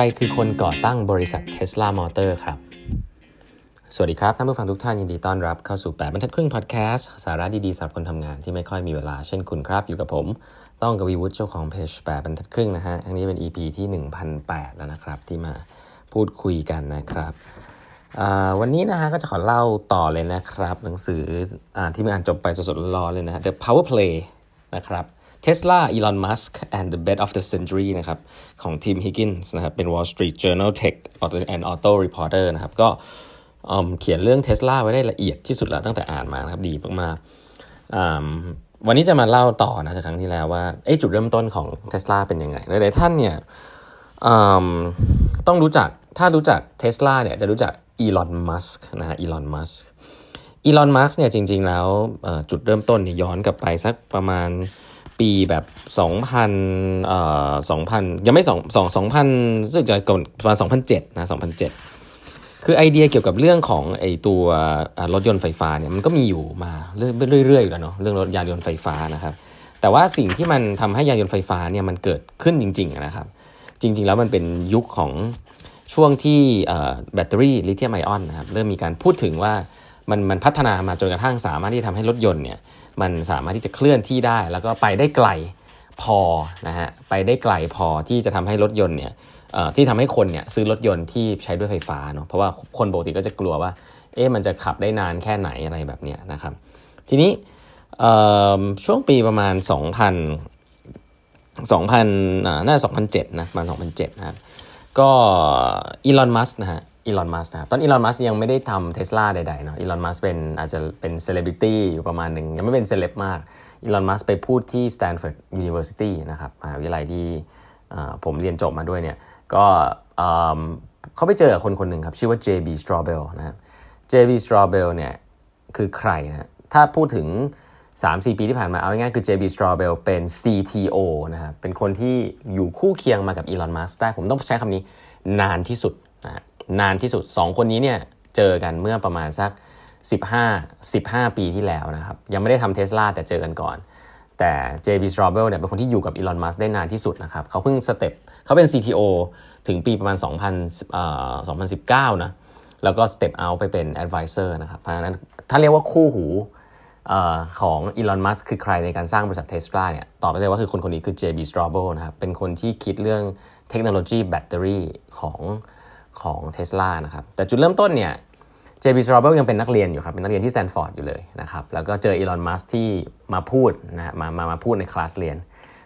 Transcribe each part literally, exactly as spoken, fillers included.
รคือคนก่อตั้งบริษัท Tesla Motors ครับสวัสดีครับท่านผู้ฟังทุกท่านยินดีต้อนรับเข้าสู่แปดบรรทัดครึ่งพอดแคสต์สาระดีๆสำหรับคนทำงานที่ไม่ค่อยมีเวลาเช่นคุณครับอยู่กับผมต้องกวีวุฒิเจ้าของเพจแปดบรรทัดครึ่งนะฮะอันนี้เป็น อี พี ที่ หนึ่งพันแปด แล้วนะครับที่มาพูดคุยกันนะครับวันนี้นะฮะก็จะขอเล่าต่อเลยนะครับหนังสืออ่านที่ไม่อ่านจบไปสดๆร้อนๆเลยนะฮะ The Power Play นะครับTesla Elon Musk and the Bet of the Century นะครับของทีม Higgins นะครับเป็น Wall Street Journal Tech and Auto Reporter นะครับก็เขียนเรื่อง Tesla ไว้ได้ละเอียดที่สุดแล้วตั้งแต่อ่านมานะครับดีมากๆวันนี้จะมาเล่าต่อนะจากครั้งที่แล้วว่าเอ๊ะจุดเริ่มต้นของ Tesla เป็นยังไงหลายๆท่านเนี่ยต้องรู้จักถ้ารู้จัก Tesla เนี่ยจะรู้จัก Elon Musk นะฮะ Elon Musk Elon Musk เนี่ยจริงๆแล้วจุดเริ่มต้นเนี่ยย้อนกลับไปสักประมาณปีแบบสองพันเอ่อสองพันยังไม่สองพันรู้สึกจะประมาณสองพันเจ็ดนะสองพันเจ็ดคือไอเดียเกี่ยวกับเรื่องของไอตัวรถยนต์ไฟฟ้าเนี่ยมันก็มีอยู่มาเรื่อยๆอยู่แล้วเนาะเรื่องรถยานยนต์ไฟฟ้านะครับแต่ว่าสิ่งที่มันทำให้ยานยนต์ไฟฟ้าเนี่ยมันเกิดขึ้นจริงๆนะครับจริงๆแล้วมันเป็นยุคของช่วงที่แบตเตอรี่ลิเธียมไอออนนะครับเริ่มมีการพูดถึงว่ามันมันพัฒนามาจนกระทั่งสามารถที่ทำให้รถยนต์เนี่ยมันสามารถที่จะเคลื่อนที่ได้แล้วก็ไปได้ไกลพอนะฮะไปได้ไกลพอที่จะทำให้รถยนต์เนี่ยที่ทำให้คนเนี่ยซื้อรถยนต์ที่ใช้ด้วยไฟฟ้าเนาะเพราะว่าคนปกติก็จะกลัวว่าเอ๊ะมันจะขับได้นานแค่ไหนอะไรแบบเนี้ยนะครับทีนี้ช่วงปีประมาณสองพัน สองพันน่าจะสองพันเจ็ดนะประมาณสองพันเจ็ดนะครับก็อีลอนมัสก์นะฮะอีลอนมัสนะครับตอนอีลอนมัสยังไม่ได้ทำ Tesla ใดๆเนาะอีลอนมัสเป็นอาจจะเป็นเซเลบริตี้อยู่ประมาณหนึ่งยังไม่เป็นเซเลบมากอีลอนมัสไปพูดที่ Stanford University นะครับมหาวิทยาลัยที่ผมเรียนจบมาด้วยเนี่ยก็เขาไปเจอคนคนหนึ่งครับชื่อว่า เจ บี Straubel นะครับ เจ บี Straubel เนี่ยคือใครนะถ้าพูดถึง สามถึงสี่ ปีที่ผ่านมาเอาง่ายๆคือ เจ บี Straubel เป็น ซี ที โอ นะครับเป็นคนที่อยู่คู่เคียงมากับอีลอนมัสได้ผมต้องใช้คำนี้นานที่สุดนะนานที่สุดสองคนนี้เนี่ยเจอกันเมื่อประมาณสักสิบห้า สิบห้าปีที่แล้วนะครับยังไม่ได้ทำ Tesla แต่เจอกันก่อนแต่ เจ บี Straubel เนี่ยเป็นคนที่อยู่กับ Elon Musk ได้นานที่สุดนะครับเขาเพิ่งสเต็ปเขาเป็น ซี ที โอ ถึงปีประมาณสองพันเอ่อสองพันสิบเก้านะแล้วก็สเต็ปเอาไปเป็น Advisor นะครับเพราะฉะนั้นถ้าเรียกว่าคู่หูเอ่อของ Elon Musk คือใครในการสร้างบริษัท Tesla เนี่ยตอบได้เลยว่าคือคนคนนี้คือ เจ บี Straubel นะครับเป็นคนที่คิดเรื่องเทคโนโลยีแบตเตอรี่ของของ Tesla นะครับแต่จุดเริ่มต้นเนี่ย เจ บี Straubel ยังเป็นนักเรียนอยู่ครับเป็นนักเรียนที่ Stanford อยู่เลยนะครับแล้วก็เจอ Elon Musk ที่มาพูดนะมามามาพูดในคลาสเรียน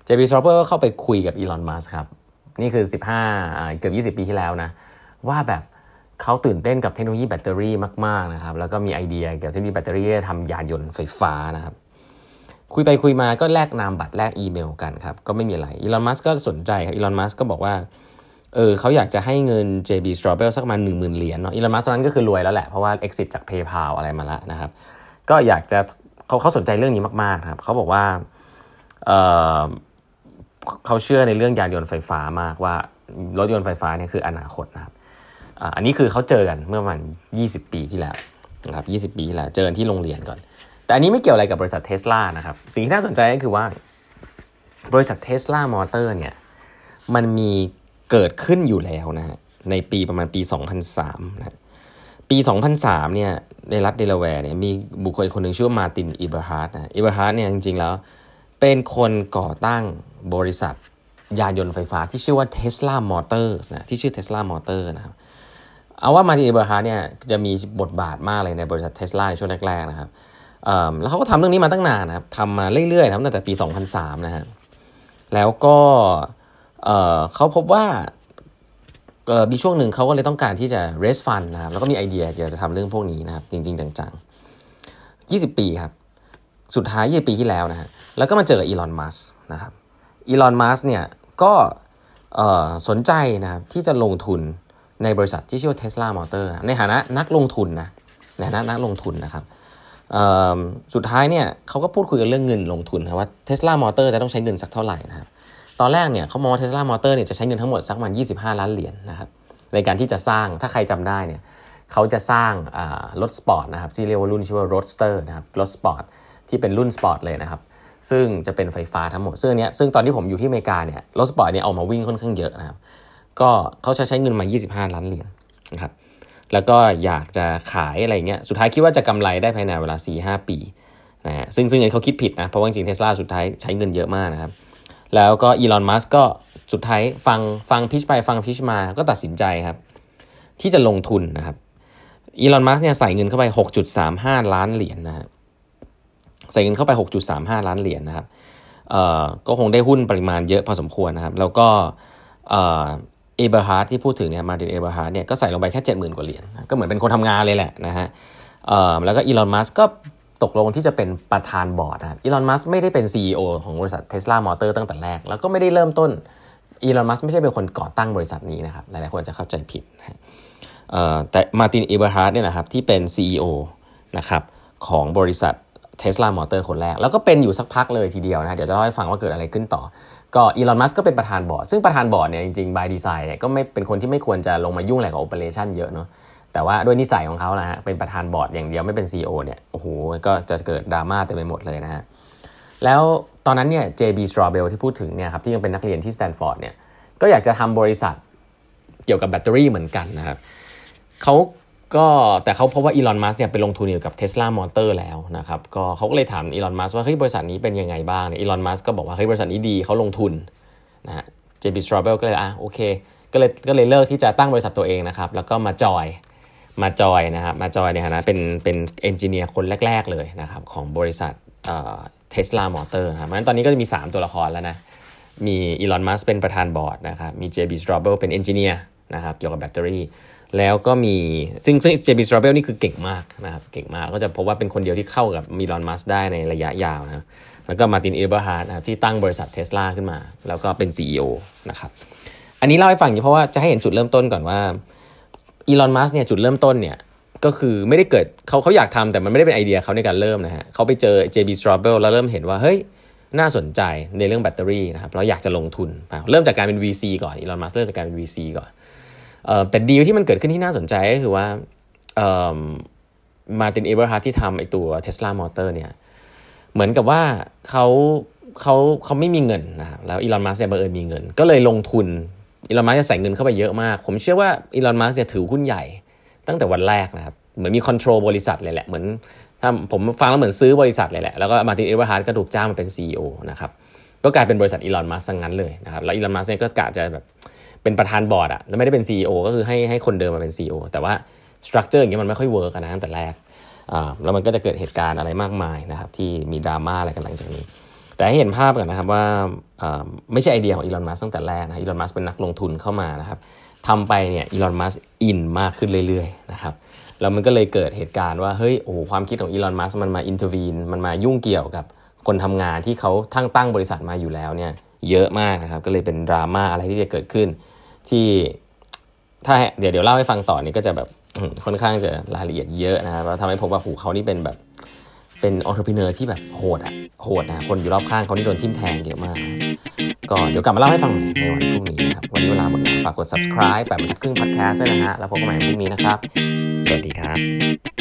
เจ บี Straubel ก็เข้าไปคุยกับ Elon Musk ครับนี่คือสิบห้าอ่าเกือบยี่สิบปีที่แล้วนะว่าแบบเขาตื่นเต้นกับเทคโนโลยีแบตเตอรี่มากๆนะครับแล้วก็มีไอเดียเกี่ยวกับเทคโนโลยีแบตเตอรี่จะทำยานยนต์ไฟฟ้านะครับคุยไปคุยมาก็แลกนามบัตรแลกอีเมลกันครับก็ไม่มีอะไร Elon Musk ก็สนใจครับ Elon Musk ก็บอกว่าเออเขาอยากจะให้เงิน เจ บี Straubel สักประมาณ หนึ่งหมื่น เหรียญเนาะอีลอนมัสก์ตอนนั้นก็คือรวยแล้วแหละเพราะว่า exit จาก PayPal อะไรมาแล้วนะครับก็อยากจะเขาเขาสนใจเรื่องนี้มากๆครับเขาบอกว่าเออเขาเชื่อในเรื่องยานยนต์ไฟฟ้ามากว่ารถยนต์ไฟฟ้าเนี่ยคืออนาคตนะครับอันนี้คือเขาเจอกันเมื่อประมาณยี่สิบปีที่แล้วนะครับยี่สิบปีที่แล้วเจอกันที่โรงเรียนก่อนแต่อันนี้ไม่เกี่ยวอะไรกับบริษัท Tesla นะครับสิ่งที่น่าสนใจก็คือว่าบริษัท Tesla Motor เนี่ยมันมีเกิดขึ้นอยู่แล้วนะฮะในปีประมาณปีสองพันสามนะปีสองพันสามเนี่ยในรัฐเดลาแวร์เนี่ยมีบุคคลคนหนึ่งชื่อว่ามาร์ตินอิบราฮาร์ดนะอิบราฮาร์ดเนี่ยจริงๆแล้วเป็นคนก่อตั้งบริษัทยานยนต์ไฟฟ้าที่ชื่อว่า Tesla Motors นะที่ชื่อ Tesla Motors นะครับเอาว่ามาร์ตินอิบราฮาร์ดเนี่ยจะมีบทบาทมากเลยในบริษัท Tesla ในช่วงแรกๆนะครับเอ่อแล้วเขาก็ทำเรื่องนี้มาตั้งนานนะครับทำมาเรื่อยๆทำตั้งแต่ปีสองพันสามนะฮะแล้วก็เ, เขาพบว่ามีช่วงหนึ่งเขาก็เลยต้องการที่จะ raise fund นะครับแล้วก็มีไอเดียอยากจะทำเรื่องพวกนี้นะครับจริงๆจังๆยี่สิบปีครับสุดท้ายยี่สิบปีที่แล้วนะฮะแล้วก็มาเจออีลอนมัสก์นะครับอีลอนมัสก์เนี่ยก็สนใจนะครับที่จะลงทุนในบริษัทที่ชื่อว่า Tesla Motors นะในฐานะนักลงทุนนะในฐานะนักลงทุนนะครับสุดท้ายเนี่ยเขาก็พูดคุยกันเรื่องเงินลงทุนนะว่า Tesla Motors จะต้องใช้เงินสักเท่าไหร่นะครับตอนแรกเนี่ยเขามองว่า Tesla Motors เนี่ยจะใช้เงินทั้งหมดสักประมาณยี่สิบห้าล้านเหรียญ น, นะครับในการที่จะสร้างถ้าใครจำได้เนี่ยเขาจะสร้างรถสปอร์ตนะครับที่เรียกว่ารุ่นชื่อว่า Roadster นะครับรถสปอร์ตที่เป็นรุ่นสปอร์ตเลยนะครับซึ่งจะเป็นไฟฟ้าทั้งหมดซึ่งเนี้ยซึ่งตอนที่ผมอยู่ที่อเมริกาเนี่ยรถสปอร์ตเนี่ยออกมาวิ่งค่อนข้างเยอะนะครับ ก็เขาจะใช้เงินมายี่สิบห้าล้านเหรียญนะครับแล้วก็อยากจะขายอะไรเงี้ยสุดท้ายคิดว่าจะกำไรได้ภายในเวลา สี่ถึงห้า ปีนะฮะซึ่งซึ่งเขาคิดผิดนะเพราะว่าจริง Tesla สุดท้ายใช้เงินเยอะมากนะครับแล้วก็ Elon Musk ก็สุดท้ายฟังฟังพิชไปฟังพิชมาก็ตัดสินใจครับที่จะลงทุนนะครับ Elon Musk เนี่ยใส่เงินเข้าไป หกจุดสามห้าล้านเหรียญ นะฮะใส่เงินเข้าไป หกจุดสามห้าล้านเหรียญ นะครับเอ่อก็คงได้หุ้นปริมาณเยอะพอสมควรนะครับแล้วก็เอ่อเอเบอร์ฮาร์ทที่พูดถึงเนี่ยมาร์ตินเอเบอร์ฮาร์ทเนี่ยก็ใส่ลงไปแค่ เจ็ดหมื่นกว่าเหรียญก็เหมือนเป็นคนทำงานเลยแหละนะฮะเอ่อแล้วก็ Elon Musk ก็ตกลงที่จะเป็นประธานบอร์ดนะครับ Elon Musk ไม่ได้เป็น ซี อี โอ ของบริษัท Tesla Motors ตั้งแต่แรกแล้วก็ไม่ได้เริ่มต้น Elon Musk ไม่ใช่เป็นคนก่อตั้งบริษัทนี้นะครับหลายๆคนจะเข้าใจผิดเอ่อแต่มาร์ตินเอเบอร์ฮาร์ทเนี่ยนะครับที่เป็น ซี อี โอ นะครับของบริษัท Tesla Motors คนแรกแล้วก็เป็นอยู่สักพักเลยทีเดียวนะเดี๋ยวจะเล่าให้ฟังว่าเกิดอะไรขึ้นต่อก็ Elon Musk ก็เป็นประธานบอร์ดซึ่งประธานบอร์ดเนี่ยจริงๆ by design เนี่ยก็ไม่เป็นคนที่ไม่ควรจะลงมายุ่งอะไรกับ operation เยอะเนาะแต่ว่าด้วยนิสัยของเขานะฮะเป็นประธานบอร์ดอย่างเดียวไม่เป็น ซี อี โอ เนี่ยโอ้โหก็จะเกิดดราม่าเต็มไปหมดเลยนะฮะแล้วตอนนั้นเนี่ย เจ บี Straubel ที่พูดถึงเนี่ยครับที่ยังเป็นนักเรียนที่ Stanford เนี่ยก็อยากจะทำบริษัทเกี่ยวกับแบตเตอรี่เหมือนกันนะครับเขาก็แต่เขาพบว่า Elon Musk เนี่ยไปลงทุนเกี่ยวกับ Tesla Motor แล้วนะครับก็เขาก็เลยถาม Elon Musk ว่าเฮ้ยบริษัทนี้เป็นยังไงบ้างเนี่ย Elon Musk ก็บอกว่าเฮ้ยบริษัทนี้ดีเขาลงทุนนะฮะ เจ บี Straubel ก็เลยอ่ะโอเคก็เลยก็เลยเลิกที่จะตั้งบริษัทตัวเองนะครับแล้วก็มาจอยมาจอยนะครับมาจอยในฐานะเป็นเป็นเอนจิเนียร์คนแรกๆเลยนะครับของบริษัทเอ่อ Tesla Motor นะครับเพราะฉะนั้นตอนนี้ก็จะมีสามตัวละครแล้วนะมี Elon Musk เป็นประธานบอร์ดนะครับมี เจ บี Straubel เป็นเอนจิเนียร์นะครับเกี่ยวกับแบตเตอรี่แล้วก็มีซึ่งซึ่ง เจ บี Straubel นี่คือเก่งมากนะครับเก่งมากแล้วก็จะพบว่าเป็นคนเดียวที่เข้ากับ Elon Musk ได้ในระยะยาวนะแล้วก็ Martin Eberhard นะครับที่ตั้งบริษัท Tesla ขึ้นมาแล้วก็เป็น ซี อี โอ นะครับอันนี้เล่าให้ฟังเพราะว่าจะให้เห็นจุดเริ่มต้นก่อนว่า Elon Musk เนี่ยจุดเริ่มต้นเนี่ยก็คือไม่ได้เกิดเขาเขาอยากทำแต่มันไม่ได้เป็นไอเดียเขาในการเริ่มนะฮะเขาไปเจอ เจ บี Straubel แล้วเริ่มเห็นว่าเฮ้ยน่าสนใจในเรื่องแบตเตอรี่นะครับแล้วอยากจะลงทุนเริ่มจากการเป็น วี ซี ก่อน Elon Musk เริ่มจากการเป็น วี ซี ก่อนเอ่อแต่ดีลที่มันเกิดขึ้นที่น่าสนใจก็คือว่าเอ่อ Martin Eberhard ที่ทำไอ้ตัว Tesla Motor เนี่ยเหมือนกับว่าเขาเขาเขาไม่มีเงินนะครับแล้ว Elon Musk เนี่ยบังเอิญมีเงินก็เลยลงทุน Elon Musk จะใส่เงินเข้าไปเยอะมากผมเชื่อว่า Elon Musk เนี่ยถือหุ้นใหญ่ตั้งแต่วันแรกนะครับเหมือนมีคอนโทรลบริษัทเลยแหละเหมือนถ้าผมฟังแล้วเหมือนซื้อบริษัทเลยแหละแล้วก็ Martin Eberhard ก็ถูกจ้างมาเป็น ซี อี โอ นะครับก็กลายเป็นบริษัท Elon Musk ซะงั้นเลยนะครับแล้ว Elon Musk เนี่ยก็กะจะแบบเป็นประธานบอร์ดอะแล้วไม่ได้เป็น ซี อี โอ ก็คือให้ให้คนเดิมมาเป็น ซี อี โอ แต่ว่าสตรัคเจอร์อย่างเงี้ยมันไม่ค่อยเวิร์กนะตั้งแต่แรกอ่าแล้วมันก็จะเกิดเหตุการณ์อะไรมากมายนะครับที่มีดราม่าอะไรกันหลังจากนี้แต่ให้เห็นภาพกันนะครับว่าอ่าไม่ใช่ไอเดียของ Elon Musk ตั้งแต่แรกนะ Elon Musk เป็นนักลงทุนเข้ามานะครับทำไปเนี่ย Elon Musk อินมากขึ้นเรื่อยๆนะครับแล้วมันก็เลยเกิดเหตุการณ์ว่าเฮ้ยโอ้โหความคิดของ Elon Musk มันมา intervene มันมายุ่งเกี่ยวกับคนทำงานที่เขาทั้งตั้งบริษัทมาอยู่แล้วเนี่ยเยอะมากนะครับก็เลยเป็นดราม่าอะไรที่จะเกิดขึ้นที่ถ้าเดี๋ยวเดี๋ยวเล่าให้ฟังต่อนี่ก็จะแบบค่อนข้างจะรายละเอียดเยอะนะครับแล้วทำให้ผมว่าหูเขานี่เป็นแบบเป็น entrepreneur ที่แบบโหดอ่ะโหดนะคนอยู่รอบข้างเขานี่โดนทิ่มแทงเยอะมากก็เดี๋ยวกลับมาเล่าให้ฟังในวันพรุ่งนี้นะครับวันนี้เวลาหมดแล้วฝากกด subscribe แปดบรรทัดครึ่ง podcast ด้วยนะฮะแล้วพบกันใหม่พรุ่งนี้นะครับสวัสดีครับ